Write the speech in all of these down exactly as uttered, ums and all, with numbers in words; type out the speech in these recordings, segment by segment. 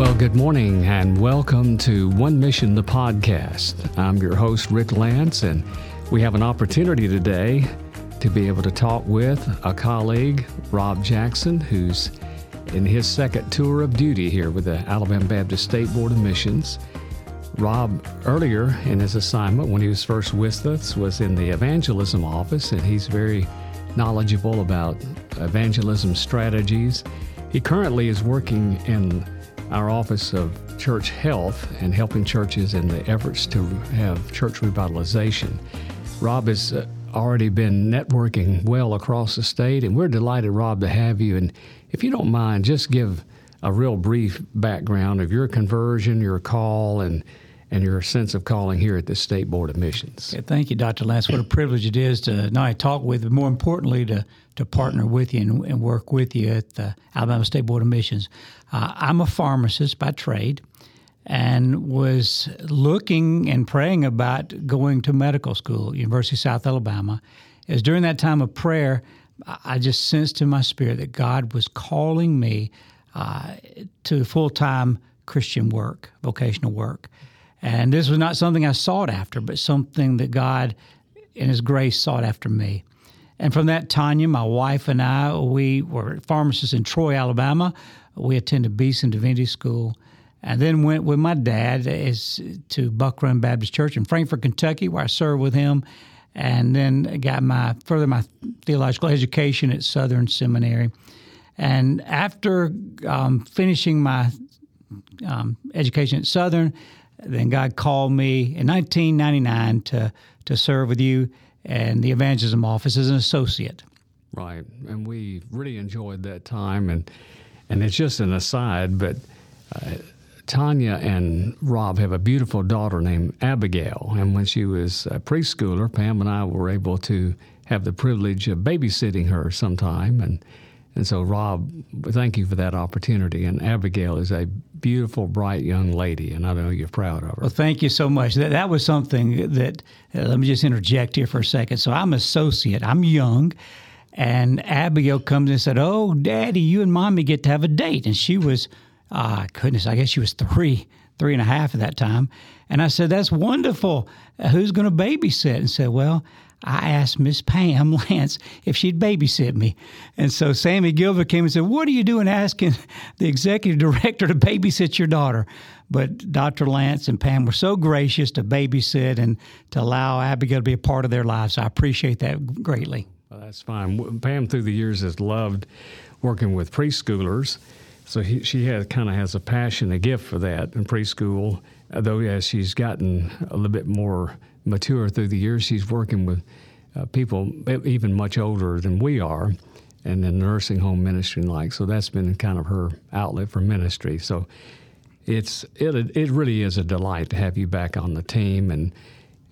Well, good morning and welcome to One Mission, the podcast. I'm your host, Rick Lance, and we have an opportunity today to be able to talk with a colleague, Rob Jackson, who's in his second tour of duty here with the Alabama Baptist State Board of Missions. Rob, earlier in his assignment when he was first with us, was in the evangelism office, and he's very knowledgeable about evangelism strategies. He currently is working in our Office of Church Health and helping churches in the efforts to have church revitalization. Rob has already been networking well across the state, and we're delighted, Rob, to have you. And if you don't mind, just give a real brief background of your conversion, your call, and and your sense of calling here at the State Board of Missions. Yeah, thank you, Doctor Lance. What a privilege it is to not only talk with, but more importantly, to, to partner with you and, and work with you at the Alabama State Board of Missions. Uh, I'm a pharmacist by trade and was looking and praying about going to medical school, University of South Alabama. It was during that time of prayer, I just sensed in my spirit that God was calling me uh, to full-time Christian work, vocational work. And this was not something I sought after, but something that God in His grace sought after me. And from that, Tanya, my wife, and I, we were pharmacists in Troy, Alabama. We attended Beeson Divinity School and then went with my dad to Buck Run Baptist Church in Frankfort, Kentucky, where I served with him, and then got my further my theological education at Southern Seminary. And after um, finishing my um, education at Southern, then God called me in nineteen ninety-nine to, to serve with you in the evangelism office as an associate. Right, and we really enjoyed that time. And and it's just an aside, but uh, Tanya and Rob have a beautiful daughter named Abigail. And when she was a preschooler, Pam and I were able to have the privilege of babysitting her sometime. And, and so, Rob, thank you for that opportunity. And Abigail is a beautiful, bright young lady, and I know you're proud of her. Well, thank you so much. That that was something that, uh, let me just interject here for a second. So I'm associate. I'm young, and Abigail comes and said, "Oh, Daddy, you and Mommy get to have a date." And she was, ah, uh, goodness, I guess she was three, three and a half at that time. And I said, "That's wonderful. Uh, who's going to babysit?" And said, "Well, I asked Miss Pam Lance if she'd babysit me." And so Sammy Gilbert came and said, "What are you doing asking the executive director to babysit your daughter?" But Doctor Lance and Pam were so gracious to babysit and to allow Abigail to be a part of their lives. So I appreciate that greatly. Well, that's fine. Pam, through the years, has loved working with preschoolers. So he, she kind of has a passion, a gift for that in preschool, though as she's gotten a little bit more mature through the years, she's working with uh, people even much older than we are, and then nursing home ministry and like. So that's been kind of her outlet for ministry. So it's it it really is a delight to have you back on the team, and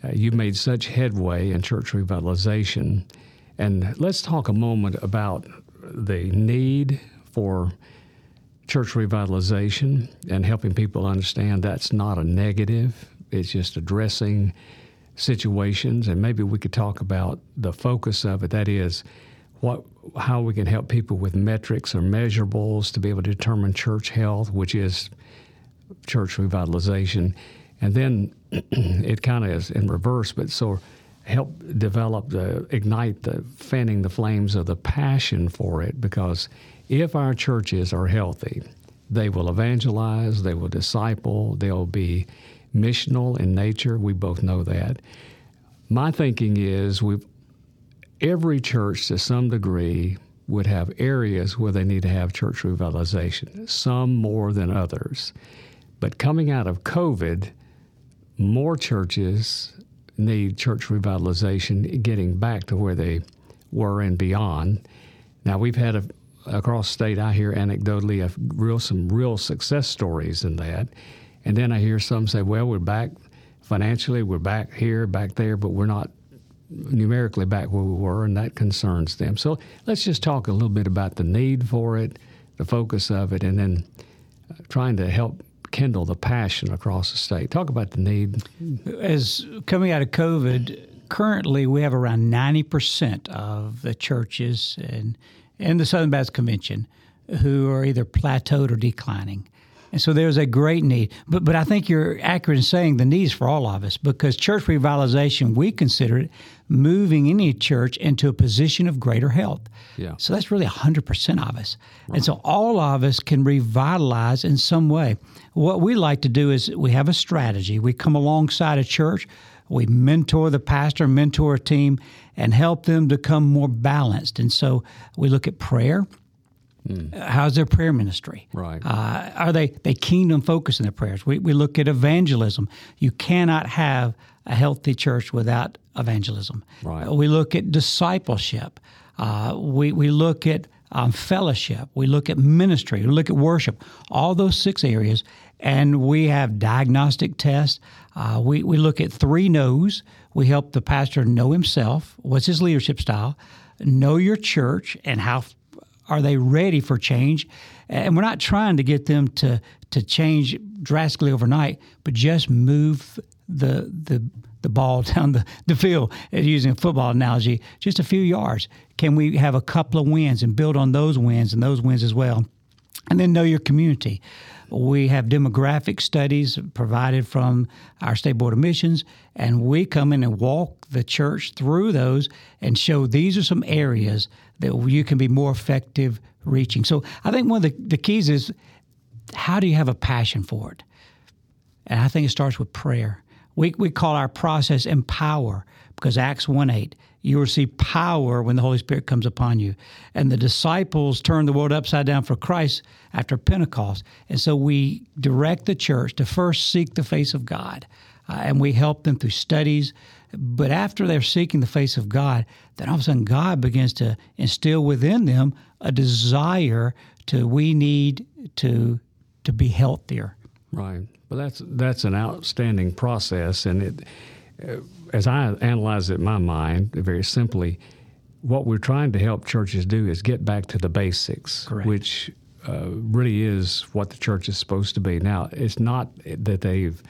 uh, you've made such headway in church revitalization. And let's talk a moment about the need for church revitalization and helping people understand that's not a negative. It's just addressing situations, and maybe we could talk about the focus of it. That is, what, how we can help people with metrics or measurables to be able to determine church health, which is church revitalization. And then it kind of is in reverse, but so help develop, the, ignite, the fanning the flames of the passion for it, because if our churches are healthy, they will evangelize, they will disciple, they'll be missional in nature. We both know that. My thinking is we every church to some degree would have areas where they need to have church revitalization, some more than others. But coming out of COVID, more churches need church revitalization, getting back to where they were and beyond. Now, we've had a across state, I hear anecdotally of real some real success stories in that. And then I hear some say, well, we're back financially, we're back here, back there, but we're not numerically back where we were, and that concerns them. So let's just talk a little bit about the need for it, the focus of it, and then trying to help kindle the passion across the state. Talk about the need. As coming out of COVID, currently we have around ninety percent of the churches and in the Southern Baptist Convention who are either plateaued or declining. And so there's a great need. But but I think you're accurate in saying the needs for all of us, because church revitalization, we consider it moving any church into a position of greater health. Yeah. So that's really one hundred percent of us. Right. And so all of us can revitalize in some way. What we like to do is we have a strategy. We come alongside a church. We mentor the pastor, mentor a team, and help them to come more balanced. And so we look at prayer. Mm. How's their prayer ministry? Right. Uh, are they, they kingdom focused in their prayers? We we look at evangelism. You cannot have a healthy church without evangelism. Right. Uh, we look at discipleship. Uh, we, we look at um, fellowship. We look at ministry. We look at worship. All those six areas. And we have diagnostic tests. Uh, we, we look at three knows. We help the pastor know himself. What's his leadership style? Know your church and how are they ready for change? And we're not trying to get them to, to change drastically overnight, but just move the the the ball down the, the field, using a football analogy, just a few yards. Can we have a couple of wins and build on those wins and those wins as well? And then know your community. We have demographic studies provided from our State Board of Missions, and we come in and walk the church through those and show these are some areas that you can be more effective reaching. So I think one of the, the keys is, how do you have a passion for it? And I think it starts with prayer. We we call our process Empower, because Acts one eight, you will receive power when the Holy Spirit comes upon you. And the disciples turned the world upside down for Christ after Pentecost. And so we direct the church to first seek the face of God, uh, and we help them through studies. But after they're seeking the face of God, then all of a sudden God begins to instill within them a desire to, we need to to be healthier. Right. Well, that's that's an outstanding process. And it, as I analyze it in my mind, very simply, what we're trying to help churches do is get back to the basics. Correct. Which uh, really is what the church is supposed to be. Now, it's not that they've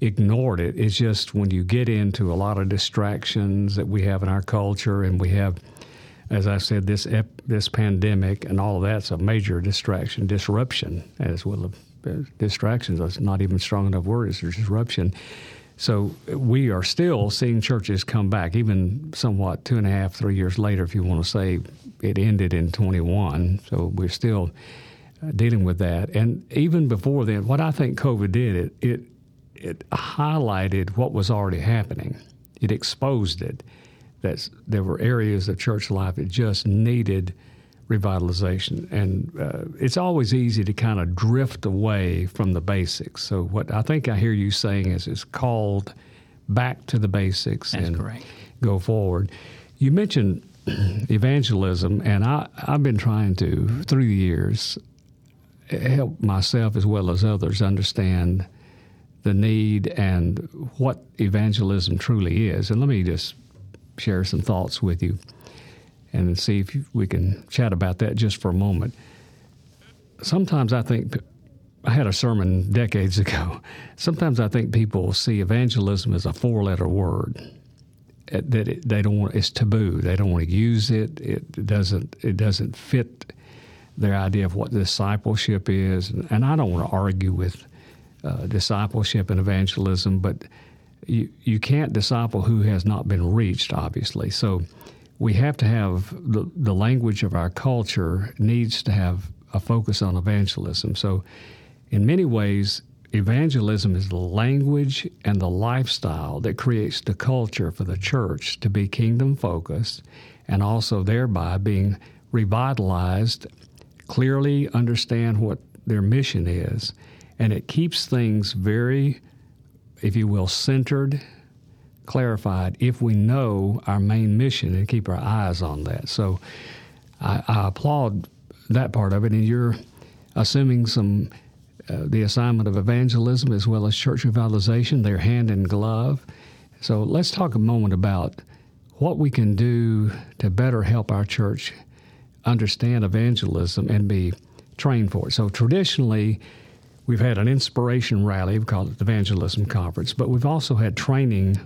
ignored it. It's just when you get into a lot of distractions that we have in our culture, and we have, as I said, this ep- this pandemic and all of that's a major distraction, disruption, as well as uh, distractions. That's not even strong enough word. It's disruption. So we are still seeing churches come back, even somewhat two and a half, three years later, if you want to say it ended in twenty-one. So we're still uh, dealing with that. And even before then, what I think COVID did, it, it It highlighted what was already happening. It exposed it, that there were areas of church life that just needed revitalization. And uh, it's always easy to kind of drift away from the basics. So what I think I hear you saying is it's called back to the basics. That's and correct. Go forward. You mentioned evangelism, and I, I've been trying to, through the years, help myself as well as others understand the need and what evangelism truly is. And let me just share some thoughts with you and see if we can chat about that just for a moment. Sometimes I think, I had a sermon decades ago, sometimes I think people see evangelism as a four-letter word, that it, they don't want, it's taboo. They don't want to use it. It doesn't, it doesn't fit their idea of what discipleship is. And, and I don't want to argue with Uh, discipleship and evangelism, but you you can't disciple who has not been reached, obviously. So we have to have, the, the language of our culture needs to have a focus on evangelism. So in many ways, evangelism is the language and the lifestyle that creates the culture for the church to be kingdom-focused, and also thereby being revitalized, clearly understand what their mission is. And it keeps things very, if you will, centered, clarified, if we know our main mission and keep our eyes on that. So I, I applaud that part of it. And you're assuming some uh, the assignment of evangelism as well as church revitalization, they're hand in glove. So let's talk a moment about what we can do to better help our church understand evangelism and be trained for it. So traditionally, we've had an inspiration rally, we call it the Evangelism Conference, but we've also had training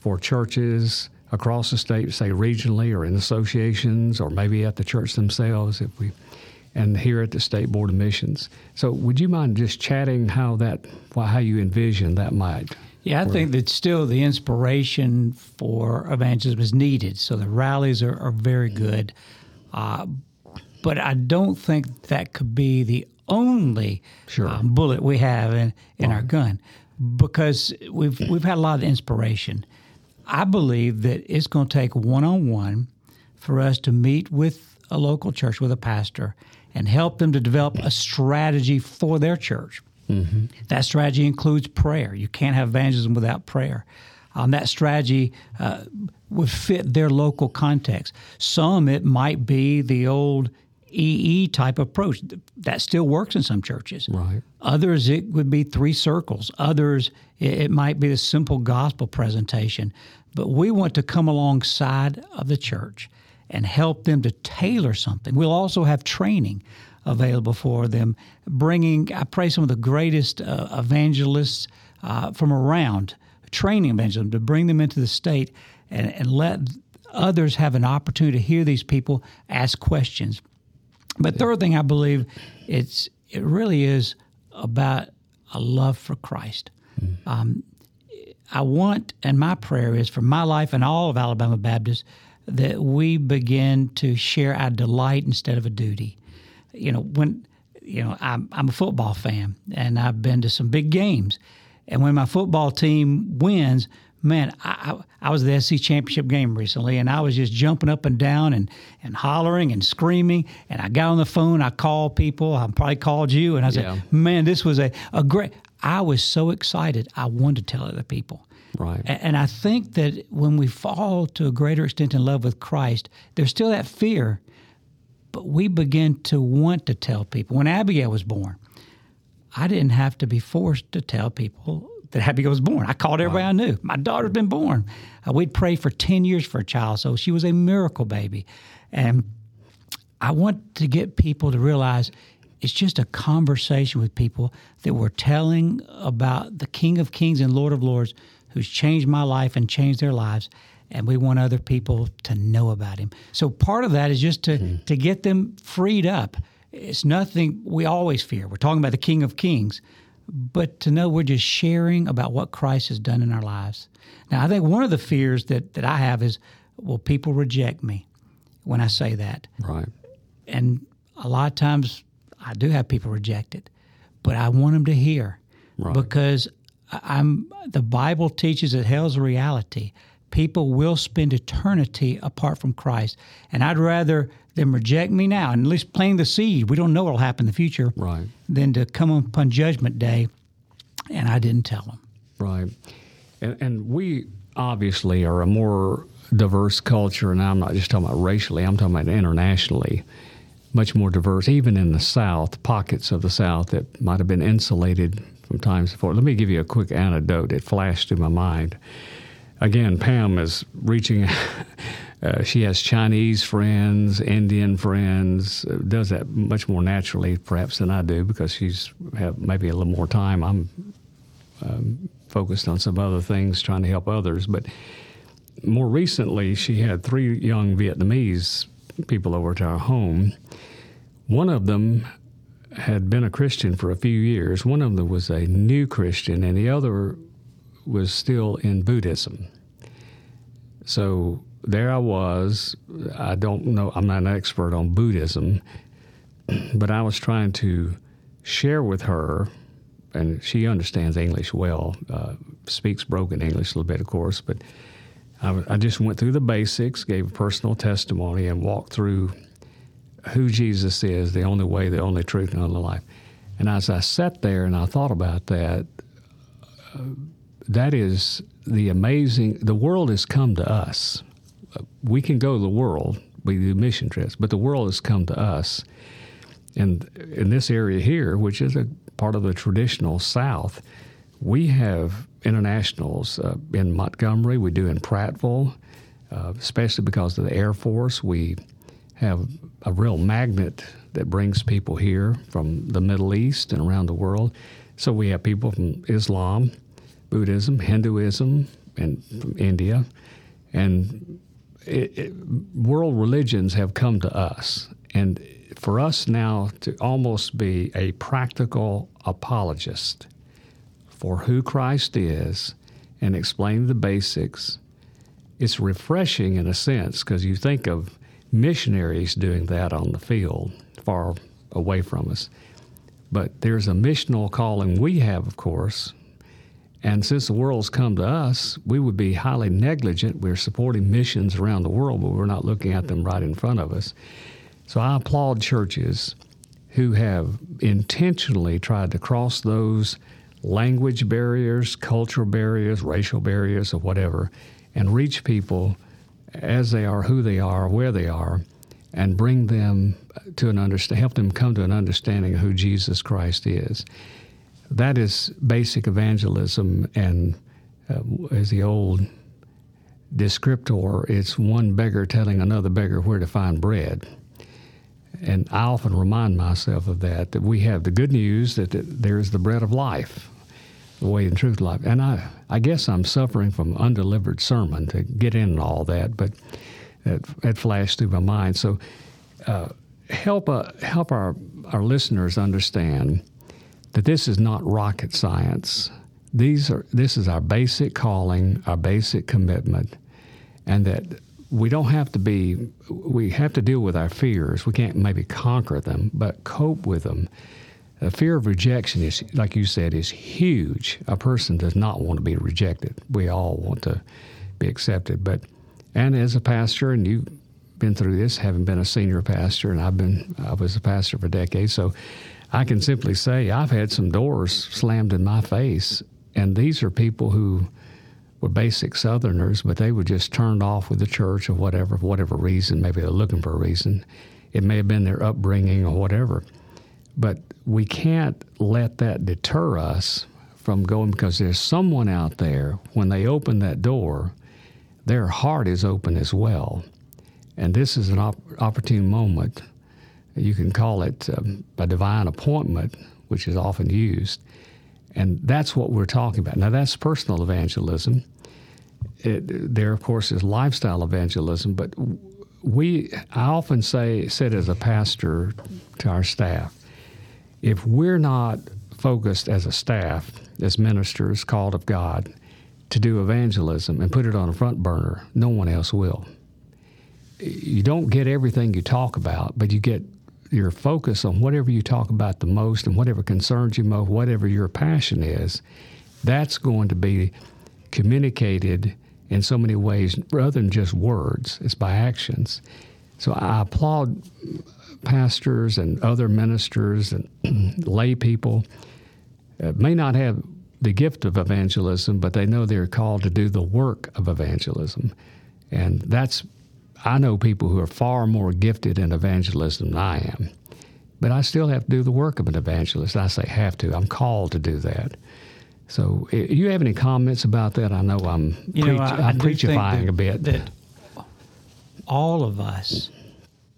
for churches across the state, say regionally or in associations or maybe at the church themselves if we and here at the State Board of Missions. So would you mind just chatting how that, how you envision that might? Yeah, I work? think that still the inspiration for evangelism is needed. So the rallies are, are very good. Uh, but I don't think that could be the only sure. uh, bullet we have in, in wow. our gun, because we've we've had a lot of inspiration. I believe that it's going to take one-on-one for us to meet with a local church, with a pastor, and help them to develop a strategy for their church. Mm-hmm. That strategy includes prayer. You can't have evangelism without prayer. Um, that strategy uh, would fit their local context. Some, it might be the old E E-type approach. That still works in some churches. Right. Others, it would be three circles. Others, it might be a simple gospel presentation. But we want to come alongside of the church and help them to tailor something. We'll also have training available for them, bringing, I pray, some of the greatest uh, evangelists uh, from around, training evangelism, to bring them into the state and, and let others have an opportunity to hear these people ask questions. But third thing, I believe it's it really is about a love for Christ. Mm-hmm. Um, I want, and my prayer is for my life and all of Alabama Baptists, that we begin to share our delight instead of a duty. You know, when you know I'm, I'm a football fan, and I've been to some big games, and when my football team wins, man, I, I was at the S C Championship game recently, and I was just jumping up and down and, and hollering and screaming. And I got on the phone. I called people. I probably called you. And I said, yeah. man, this was a, a great – I was so excited. I wanted to tell other people. Right. And, and I think that when we fall to a greater extent in love with Christ, there's still that fear, but we begin to want to tell people. When Abigail was born, I didn't have to be forced to tell people that Abigail was born. I called everybody wow. I knew. My daughter's been born. Uh, we'd prayed for ten years for a child, so she was a miracle baby. And I want to get people to realize it's just a conversation with people that we're telling about the King of Kings and Lord of Lords who's changed my life and changed their lives, and we want other people to know about him. So part of that is just to, mm-hmm. to get them freed up. It's nothing we always fear. We're talking about the King of Kings, but to know we're just sharing about what Christ has done in our lives. Now, I think one of the fears that, that I have is, will people reject me when I say that? Right. And a lot of times I do have people reject it, but I want them to hear right. because I'm the Bible teaches that hell's a reality. People will spend eternity apart from Christ, and I'd rather them reject me now, and at least plant the seed. We don't know what will happen in the future, right. than to come upon Judgment Day, and I didn't tell them. Right. And, and we obviously are a more diverse culture, and I'm not just talking about racially. I'm talking about internationally, much more diverse, even in the South, pockets of the South that might have been insulated from times before. Let me give you a quick anecdote. It flashed through my mind. Again, Pam is reaching, uh, she has Chinese friends, Indian friends, does that much more naturally perhaps than I do because she's have maybe a little more time. I'm um, focused on some other things, trying to help others. But more recently, she had three young Vietnamese people over to our home. One of them had been a Christian for a few years. One of them was a new Christian, and the other was still in Buddhism. So there I was. I don't know, I'm not an expert on Buddhism, but I was trying to share with her, and she understands English well, uh, speaks broken English a little bit, of course, but I, I just went through the basics, gave a personal testimony, and walked through who Jesus is, the only way, the only truth, and the only life. And as I sat there and I thought about that, uh, that is the amazing, the world has come to us. We can go to the world, we do mission trips, but the world has come to us. And in this area here, which is a part of the traditional South, we have internationals uh, in Montgomery, we do in Prattville, uh, especially because of the Air Force. We have a real magnet that brings people here from the Middle East and around the world. So we have people from Islam, Buddhism, Hinduism, and from India, and it, it, world religions have come to us. And for us now to almost be a practical apologist for who Christ is and explain the basics. It's refreshing in a sense because you think of missionaries doing that on the field far away from us. But there's a missional calling we have, of course, and since the world's come to us, we would be highly negligent. We're supporting missions around the world, but we're not looking at them right in front of us. So I applaud churches who have intentionally tried to cross those language barriers, cultural barriers, racial barriers, or whatever, and reach people as they are, who they are, where they are, and bring them to an understand, help them come to an understanding of who Jesus Christ is. That is basic evangelism, and uh, as the old descriptor, it's one beggar telling another beggar where to find bread. And I often remind myself of that, that we have the good news that there is the bread of life, the way and truth of life. And I, I guess I'm suffering from undelivered sermon to get in all that, but that, that flashed through my mind. So uh, help uh, help our, our listeners understand that this is not rocket science. These are this is our basic calling, our basic commitment, and that we don't have to be, we have to deal with our fears. We can't maybe conquer them, but cope with them. The fear of rejection is, like you said, is huge. A person does not want to be rejected. We all want to be accepted. But, and as a pastor, and you've been through this, having been a senior pastor, and I've been, I was a pastor for decades, so I can simply say I've had some doors slammed in my face, and these are people who were basic Southerners, but they were just turned off with the church or whatever, for whatever reason. Maybe they're looking for a reason. It may have been their upbringing or whatever. But we can't let that deter us from going, because there's someone out there, when they open that door, their heart is open as well. And this is an op- opportune moment. You can call it um, a divine appointment, which is often used. And that's what we're talking about. Now, that's personal evangelism. It, there, of course, is lifestyle evangelism. But we, I often say, said as a pastor to our staff, if we're not focused as a staff, as ministers called of God, to do evangelism and put it on a front burner, no one else will. You don't get everything you talk about, but you get your focus on whatever you talk about the most and whatever concerns you most, whatever your passion is, that's going to be communicated in so many ways rather than just words. It's by actions. So I applaud pastors and other ministers and lay people that may not have the gift of evangelism, but they know they're called to do the work of evangelism. And that's, I know people who are far more gifted in evangelism than I am, but I still have to do the work of an evangelist. I say have to. I'm called to do that. So you have any comments about that? I know I'm, you pre- know, I, I'm I preachifying that, a bit. That all of us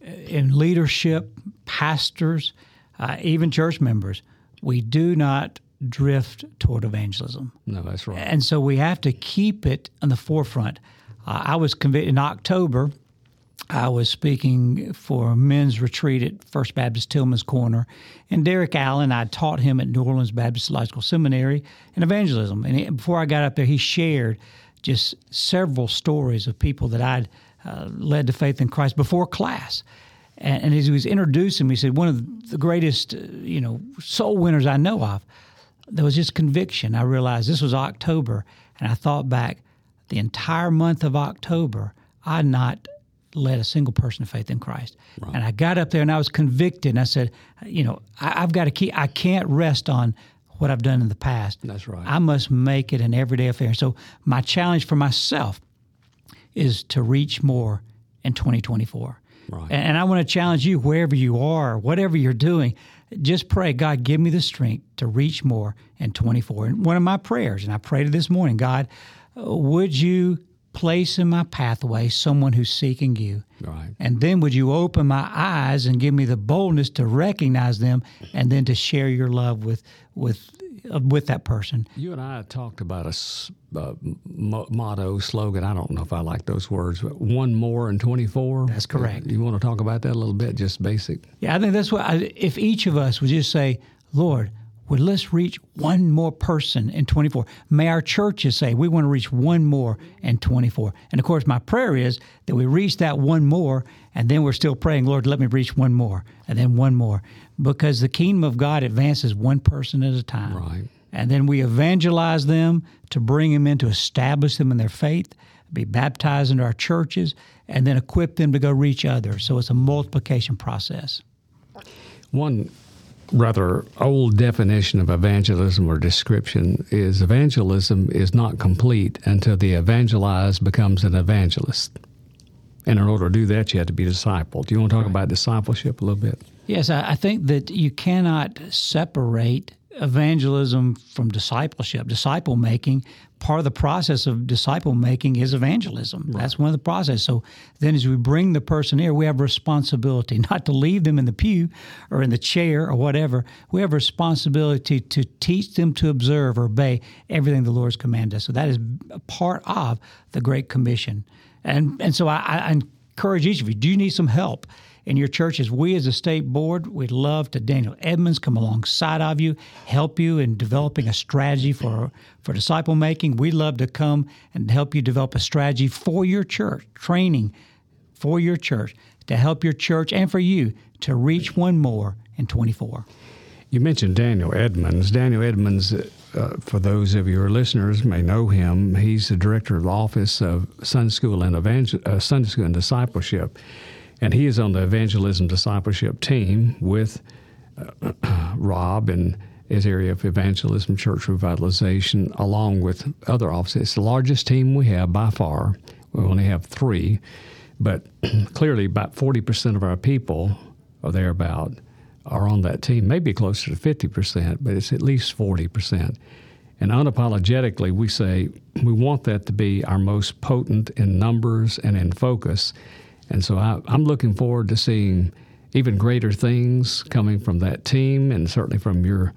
in leadership, pastors, uh, even church members, we do not drift toward evangelism. No, that's right. And so we have to keep it on the forefront. Uh, I was convicted in October. I was speaking for a men's retreat at First Baptist Tillman's Corner, and Derek Allen, I taught him at New Orleans Baptist Theological Seminary in evangelism. And he, before I got up there, he shared just several stories of people that I'd uh, led to faith in Christ before class. And, and as he was introducing me, he said, one of the greatest, uh, you know, soul winners I know of. There was just conviction. I realized this was October, and I thought back, the entire month of October, I had not led a single person to faith in Christ. Right. And I got up there and I was convicted. And I said, you know, I, I've got to keep, I can't rest on what I've done in the past. That's right. I must make it an everyday affair. So my challenge for myself is to reach more in twenty twenty-four. Right. And, and I want to challenge you, wherever you are, whatever you're doing, just pray, God, give me the strength to reach more in twenty-four. And one of my prayers, and I prayed it this morning, God, would you place in my pathway someone who's seeking you? Right. And then would you open my eyes and give me the boldness to recognize them and then to share your love with with with that person. You and I talked about a uh, motto, slogan. I don't know if I like those words, but one more in twenty-four. That's correct. You want to talk about that a little bit, just basic? Yeah, I think that's what, I, if each of us would just say, Lord, would let's reach one more person in twenty-four. May our churches say, we want to reach one more in twenty-four. And of course, my prayer is that we reach that one more, and then we're still praying, Lord, let me reach one more, and then one more. Because the kingdom of God advances one person at a time. Right. And then we evangelize them to bring them in, to establish them in their faith, be baptized into our churches, and then equip them to go reach others. So it's a multiplication process. One rather old definition of evangelism or description is evangelism is not complete until the evangelized becomes an evangelist. And in order to do that, you have to be discipled. Do you want to talk right. about discipleship a little bit? Yes, I think that you cannot separate evangelism from discipleship, disciple-making. Part of the process of disciple-making is evangelism. Right. That's one of the process. So then as we bring the person here, we have responsibility not to leave them in the pew or in the chair or whatever. We have responsibility to teach them to observe or obey everything the Lord's commanded us. So that is a part of the Great Commission. And and so I, I encourage each of you, do you need some help in your churches? We as a state board, we'd love to, Daniel Edmonds, come alongside of you, help you in developing a strategy for, for disciple making. We'd love to come and help you develop a strategy for your church, training for your church, to help your church and for you to reach one more in twenty-four. You mentioned Daniel Edmonds. Daniel Edmonds, uh, for those of your listeners may know him, he's the director of the Office of Sunday School and Evangel- uh, Sunday School and Discipleship. And he is on the evangelism discipleship team with uh, Rob in his area of evangelism, church revitalization, along with other offices. It's the largest team we have by far. We only have three, but clearly about forty percent of our people, or thereabout, are on that team, maybe closer to fifty percent, but it's at least forty percent. And unapologetically, we say we want that to be our most potent in numbers and in focus. And so I, I'm looking forward to seeing even greater things coming from that team and certainly from your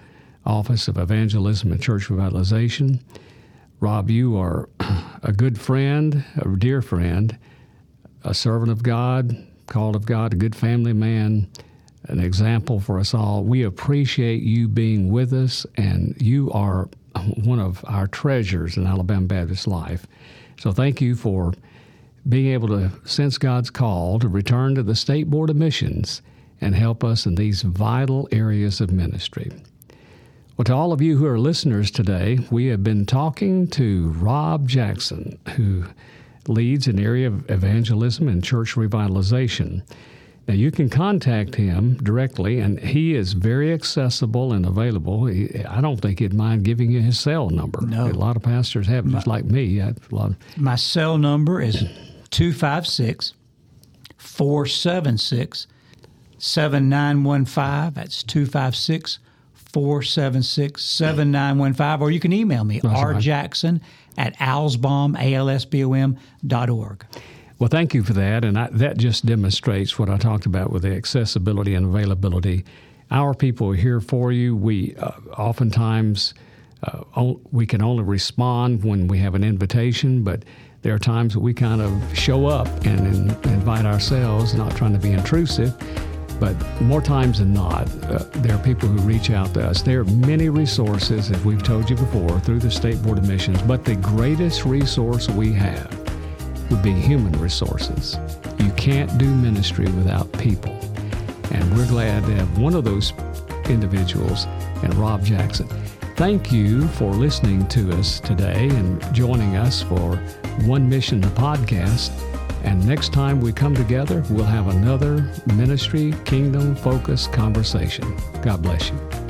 Office of Evangelism and Church Revitalization. Rob, you are a good friend, a dear friend, a servant of God, called of God, a good family man, an example for us all. We appreciate you being with us, and you are one of our treasures in Alabama Baptist life. So thank you for being able to sense God's call to return to the State Board of Missions and help us in these vital areas of ministry. Well, to all of you who are listeners today, we have been talking to Rob Jackson, who leads an area of evangelism and church revitalization. Now, you can contact him directly, and he is very accessible and available. He, I don't think he'd mind giving you his cell number. No. A lot of pastors have, just like me. I, a lot of, my cell number is two five six, four seven six, seven nine one five. That's two five six, four seven six, seven nine one five. Or you can email me, That's rjackson right. at alsbom, A-L-S-B-O-M dot org. Well, thank you for that. And I, that just demonstrates what I talked about with the accessibility and availability. Our people are here for you. We uh, oftentimes, uh, on, we can only respond when we have an invitation, but there are times that we kind of show up and, and invite ourselves, not trying to be intrusive, but more times than not, uh, there are people who reach out to us. There are many resources, as we've told you before, through the State Board of Missions, but the greatest resource we have would be human resources. You can't do ministry without people. And we're glad to have one of those individuals and Rob Jackson. Thank you for listening to us today and joining us for One Mission, the podcast. And next time we come together, we'll have another ministry, kingdom-focused conversation. God bless you.